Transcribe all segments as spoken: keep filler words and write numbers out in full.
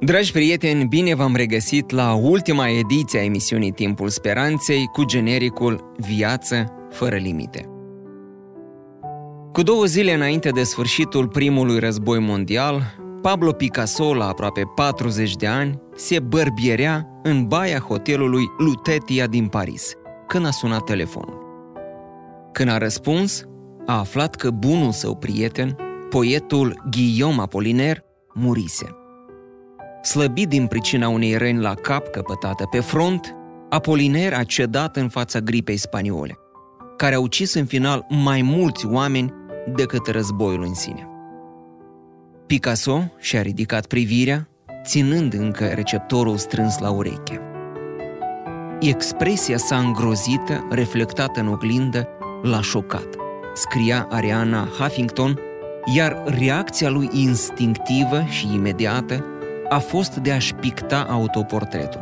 Dragi prieteni, bine v-am regăsit la ultima ediție a emisiunii Timpul Speranței cu genericul Viață fără limite. Cu două zile înainte de sfârșitul primului război mondial, Pablo Picasso, la aproape patruzeci de ani, se bărbierea în baia hotelului Lutetia din Paris, când a sunat telefonul. Când a răspuns, a aflat că bunul său prieten, poetul Guillaume Apollinaire, murise. Slăbit din pricina unei răni la cap căpătată pe front, Apollinaire a cedat în fața gripei spaniole, care a ucis în final mai mulți oameni decât războiul în sine. Picasso și-a ridicat privirea, ținând încă receptorul strâns la ureche. Expresia sa îngrozită, reflectată în oglindă, l-a șocat, scria Ariana Huffington, iar reacția lui instinctivă și imediată a fost de a-și picta autoportretul,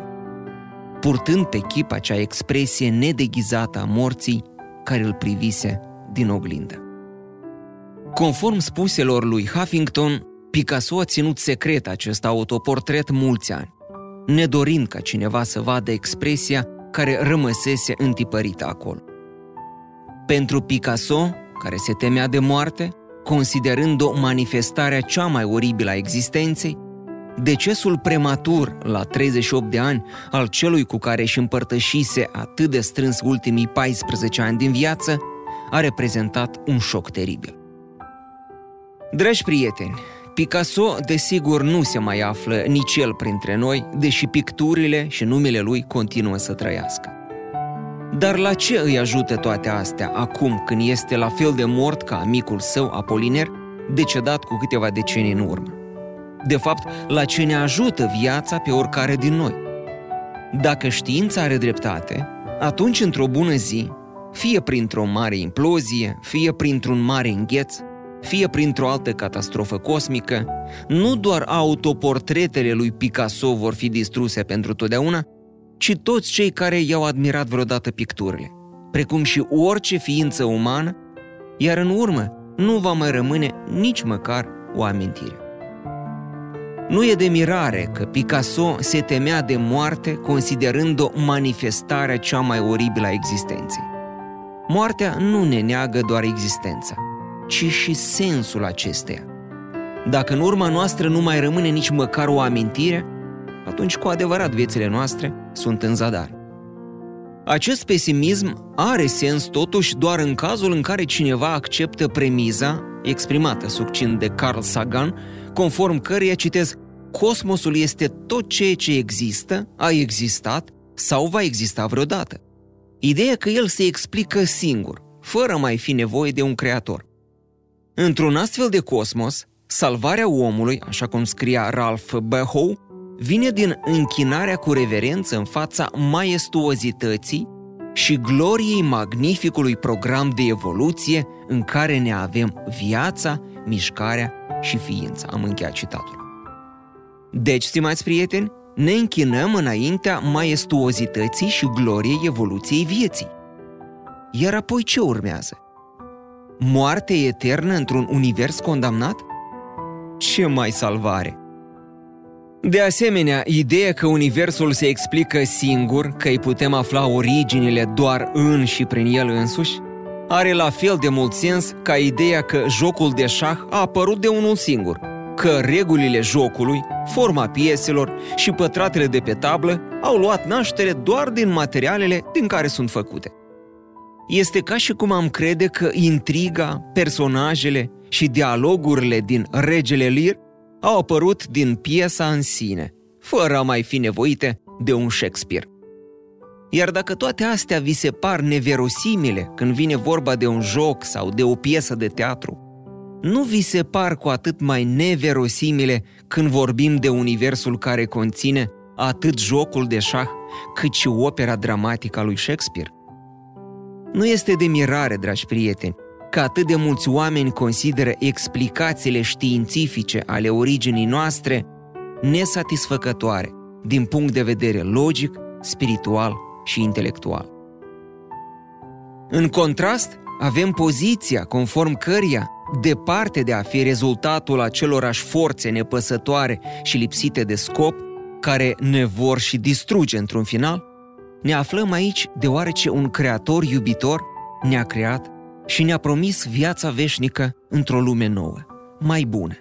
purtând pe chip acea expresie nedeghizată a morții care îl privise din oglindă. Conform spuselor lui Huffington, Picasso a ținut secret acest autoportret mulți ani, nedorind ca cineva să vadă expresia care rămăsese întipărită acolo. Pentru Picasso, care se temea de moarte, considerând-o manifestarea cea mai oribilă a existenței, decesul prematur, la treizeci și opt de ani, al celui cu care își împărtășise atât de strâns ultimii paisprezece ani din viață, a reprezentat un șoc teribil. Dragi prieteni, Picasso, desigur, nu se mai află nici el printre noi, deși picturile și numele lui continuă să trăiască. Dar la ce îi ajută toate astea acum, când este la fel de mort ca amicul său, Apollinaire, decedat cu câteva decenii în urmă? De fapt, la ce ne ajută viața pe oricare din noi? Dacă știința are dreptate, atunci, într-o bună zi, fie printr-o mare implozie, fie printr-un mare îngheț, fie printr-o altă catastrofă cosmică, nu doar autoportretele lui Picasso vor fi distruse pentru totdeauna, ci toți cei care i-au admirat vreodată picturile, precum și orice ființă umană, iar în urmă nu va mai rămâne nici măcar o amintire. Nu e de mirare că Picasso se temea de moarte, considerând-o manifestarea cea mai oribilă a existenței. Moartea nu ne neagă doar existența, ci și sensul acesteia. Dacă în urma noastră nu mai rămâne nici măcar o amintire, atunci cu adevărat viețile noastre sunt în zadar. Acest pesimism are sens totuși doar în cazul în care cineva acceptă premiza, exprimată succint de Carl Sagan, conform căreia, citez, cosmosul este tot ceea ce există, a existat sau va exista vreodată. Ideea că el se explică singur, fără mai fi nevoie de un creator. Într-un astfel de cosmos, salvarea omului, așa cum scria Ralph Behoe, vine din închinarea cu reverență în fața maestuozității și gloriei magnificului program de evoluție în care ne avem viața, mișcarea și ființa. Am încheiat citatul. Deci, stimați prieteni, ne închinăm înaintea maestuozității și gloriei evoluției vieții. Iar apoi ce urmează? Moarte eternă într-un univers condamnat? Ce mai salvare! De asemenea, ideea că universul se explică singur, că îi putem afla originile doar în și prin el însuși, are la fel de mult sens ca ideea că jocul de șah a apărut de unul singur, că regulile jocului, forma pieselor și pătratele de pe tablă au luat naștere doar din materialele din care sunt făcute. Este ca și cum am crede că intriga, personajele și dialogurile din Regele Lear au apărut din piesa în sine, fără a mai fi nevoite de un Shakespeare. Iar dacă toate astea vi se par neverosimile când vine vorba de un joc sau de o piesă de teatru, nu vi se par cu atât mai neverosimile când vorbim de universul care conține atât jocul de șah, cât și opera dramatică a lui Shakespeare. Nu este de mirare, dragi prieteni, că atât de mulți oameni consideră explicațiile științifice ale originii noastre nesatisfăcătoare din punct de vedere logic, spiritual și intelectual. În contrast, avem poziția conform căreia, departe de a fi rezultatul acelorași forțe nepăsătoare și lipsite de scop, care ne vor și distruge într-un final, ne aflăm aici deoarece un creator iubitor ne-a creat și ne-a promis viața veșnică într-o lume nouă, mai bună.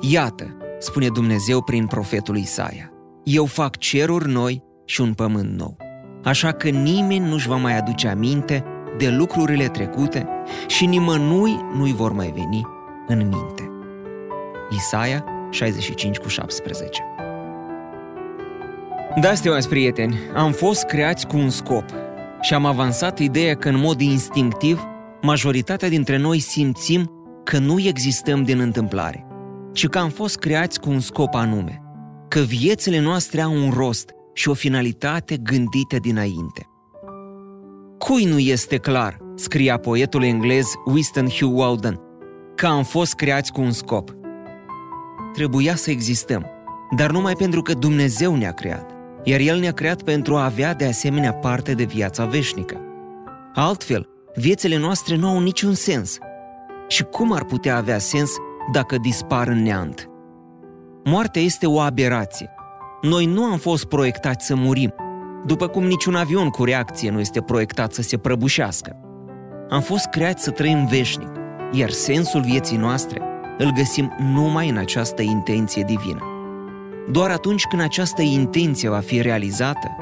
Iată, spune Dumnezeu prin profetul Isaia, eu fac ceruri noi și un pământ nou, așa că nimeni nu-și va mai aduce aminte de lucrurile trecute și nimănui nu-i vor mai veni în minte. Isaia șaizeci și cinci șaptesprezece. Da, stimați prieteni, am fost creați cu un scop și am avansat ideea că în mod instinctiv majoritatea dintre noi simțim că nu existăm din întâmplare, ci că am fost creați cu un scop anume, că viețile noastre au un rost și o finalitate gândită dinainte. Cui nu este clar, scria poetul englez Winston Hugh Auden, că am fost creați cu un scop. Trebuia să existăm, dar numai pentru că Dumnezeu ne-a creat, iar El ne-a creat pentru a avea de asemenea parte de viața veșnică. Altfel, viețile noastre nu au niciun sens. Și cum ar putea avea sens dacă dispar în neant? Moartea este o aberație. Noi nu am fost proiectați să murim, după cum niciun avion cu reacție nu este proiectat să se prăbușească. Am fost creați să trăim veșnic, iar sensul vieții noastre îl găsim numai în această intenție divină. Doar atunci când această intenție va fi realizată,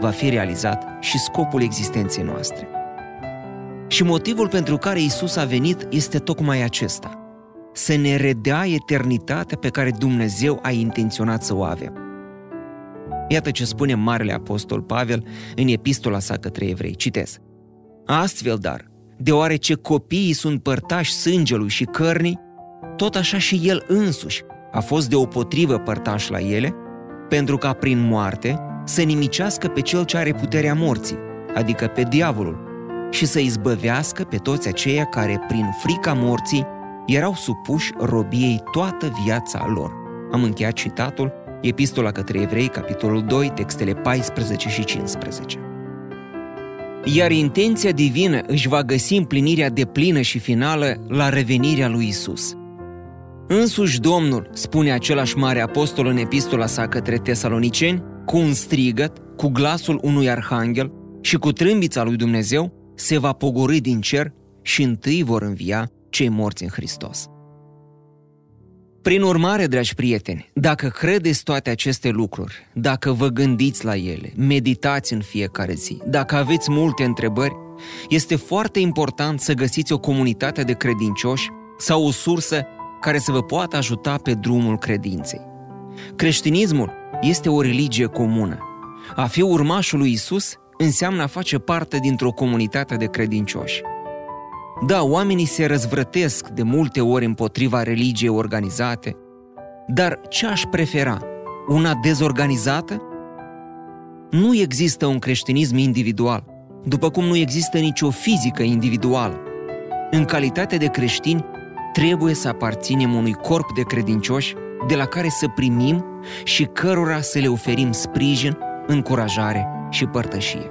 va fi realizat și scopul existenței noastre. Și motivul pentru care Iisus a venit este tocmai acesta, să ne redea eternitatea pe care Dumnezeu a intenționat să o avem. Iată ce spune Marele Apostol Pavel în epistola sa către evrei. Citez. Astfel, dar, deoarece copiii sunt părtași sângelui și cărnii, tot așa și el însuși a fost deopotrivă părtaș la ele, pentru ca prin moarte să nimicească pe cel ce are puterea morții, adică pe diavolul, și să izbăvească pe toți aceia care, prin frica morții, erau supuși robiei toată viața lor. Am încheiat citatul. Epistola către evrei, capitolul doi, textele paisprezece și cincisprezece. Iar intenția divină își va găsi împlinirea deplină și finală la revenirea lui Iisus. Însuși Domnul, spune același mare apostol în epistola sa către tesaloniceni, cu un strigăt, cu glasul unui arhanghel și cu trâmbița lui Dumnezeu, se va pogorî din cer și întâi vor învia cei morți în Hristos. Prin urmare, dragi prieteni, dacă credeți toate aceste lucruri, dacă vă gândiți la ele, meditați în fiecare zi, dacă aveți multe întrebări, este foarte important să găsiți o comunitate de credincioși sau o sursă care să vă poată ajuta pe drumul credinței. Creștinismul este o religie comună. A fi urmașul lui Iisus înseamnă a face parte dintr-o comunitate de credincioși. Da, oamenii se răzvrătesc de multe ori împotriva religiei organizate, dar ce aș prefera? Una dezorganizată? Nu există un creștinism individual, după cum nu există nicio fizică individuală. În calitate de creștini, trebuie să aparținem unui corp de credincioși de la care să primim și cărora să le oferim sprijin, încurajare și părtășie.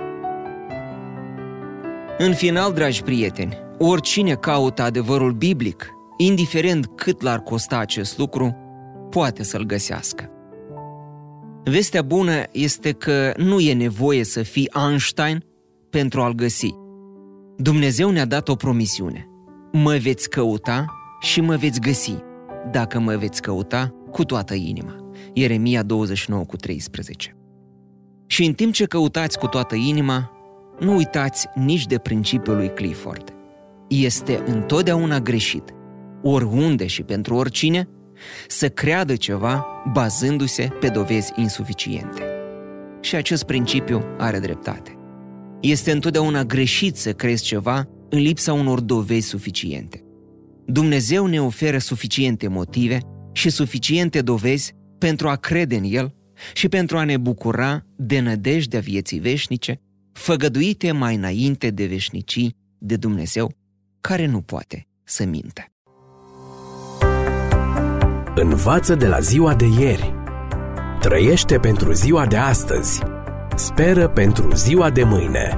În final, dragi prieteni, oricine caută adevărul biblic, indiferent cât l-ar costa acest lucru, poate să-l găsească. Vestea bună este că nu e nevoie să fii Einstein pentru a-l găsi. Dumnezeu ne-a dat o promisiune. Mă veți căuta și mă veți găsi, dacă mă veți căuta cu toată inima. Ieremia douăzeci și nouă treisprezece. Și în timp ce căutați cu toată inima, nu uitați nici de principiul lui Clifford. Este întotdeauna greșit, oriunde și pentru oricine, să creadă ceva bazându-se pe dovezi insuficiente. Și acest principiu are dreptate. Este întotdeauna greșit să crezi ceva în lipsa unor dovezi suficiente. Dumnezeu ne oferă suficiente motive și suficiente dovezi pentru a crede în El și pentru a ne bucura de nădejdea vieții veșnice, făgăduite mai înainte de veșnicii de Dumnezeu, care nu poate să mintă. Învață de la ziua de ieri. Trăiește pentru ziua de astăzi. Speră pentru ziua de mâine.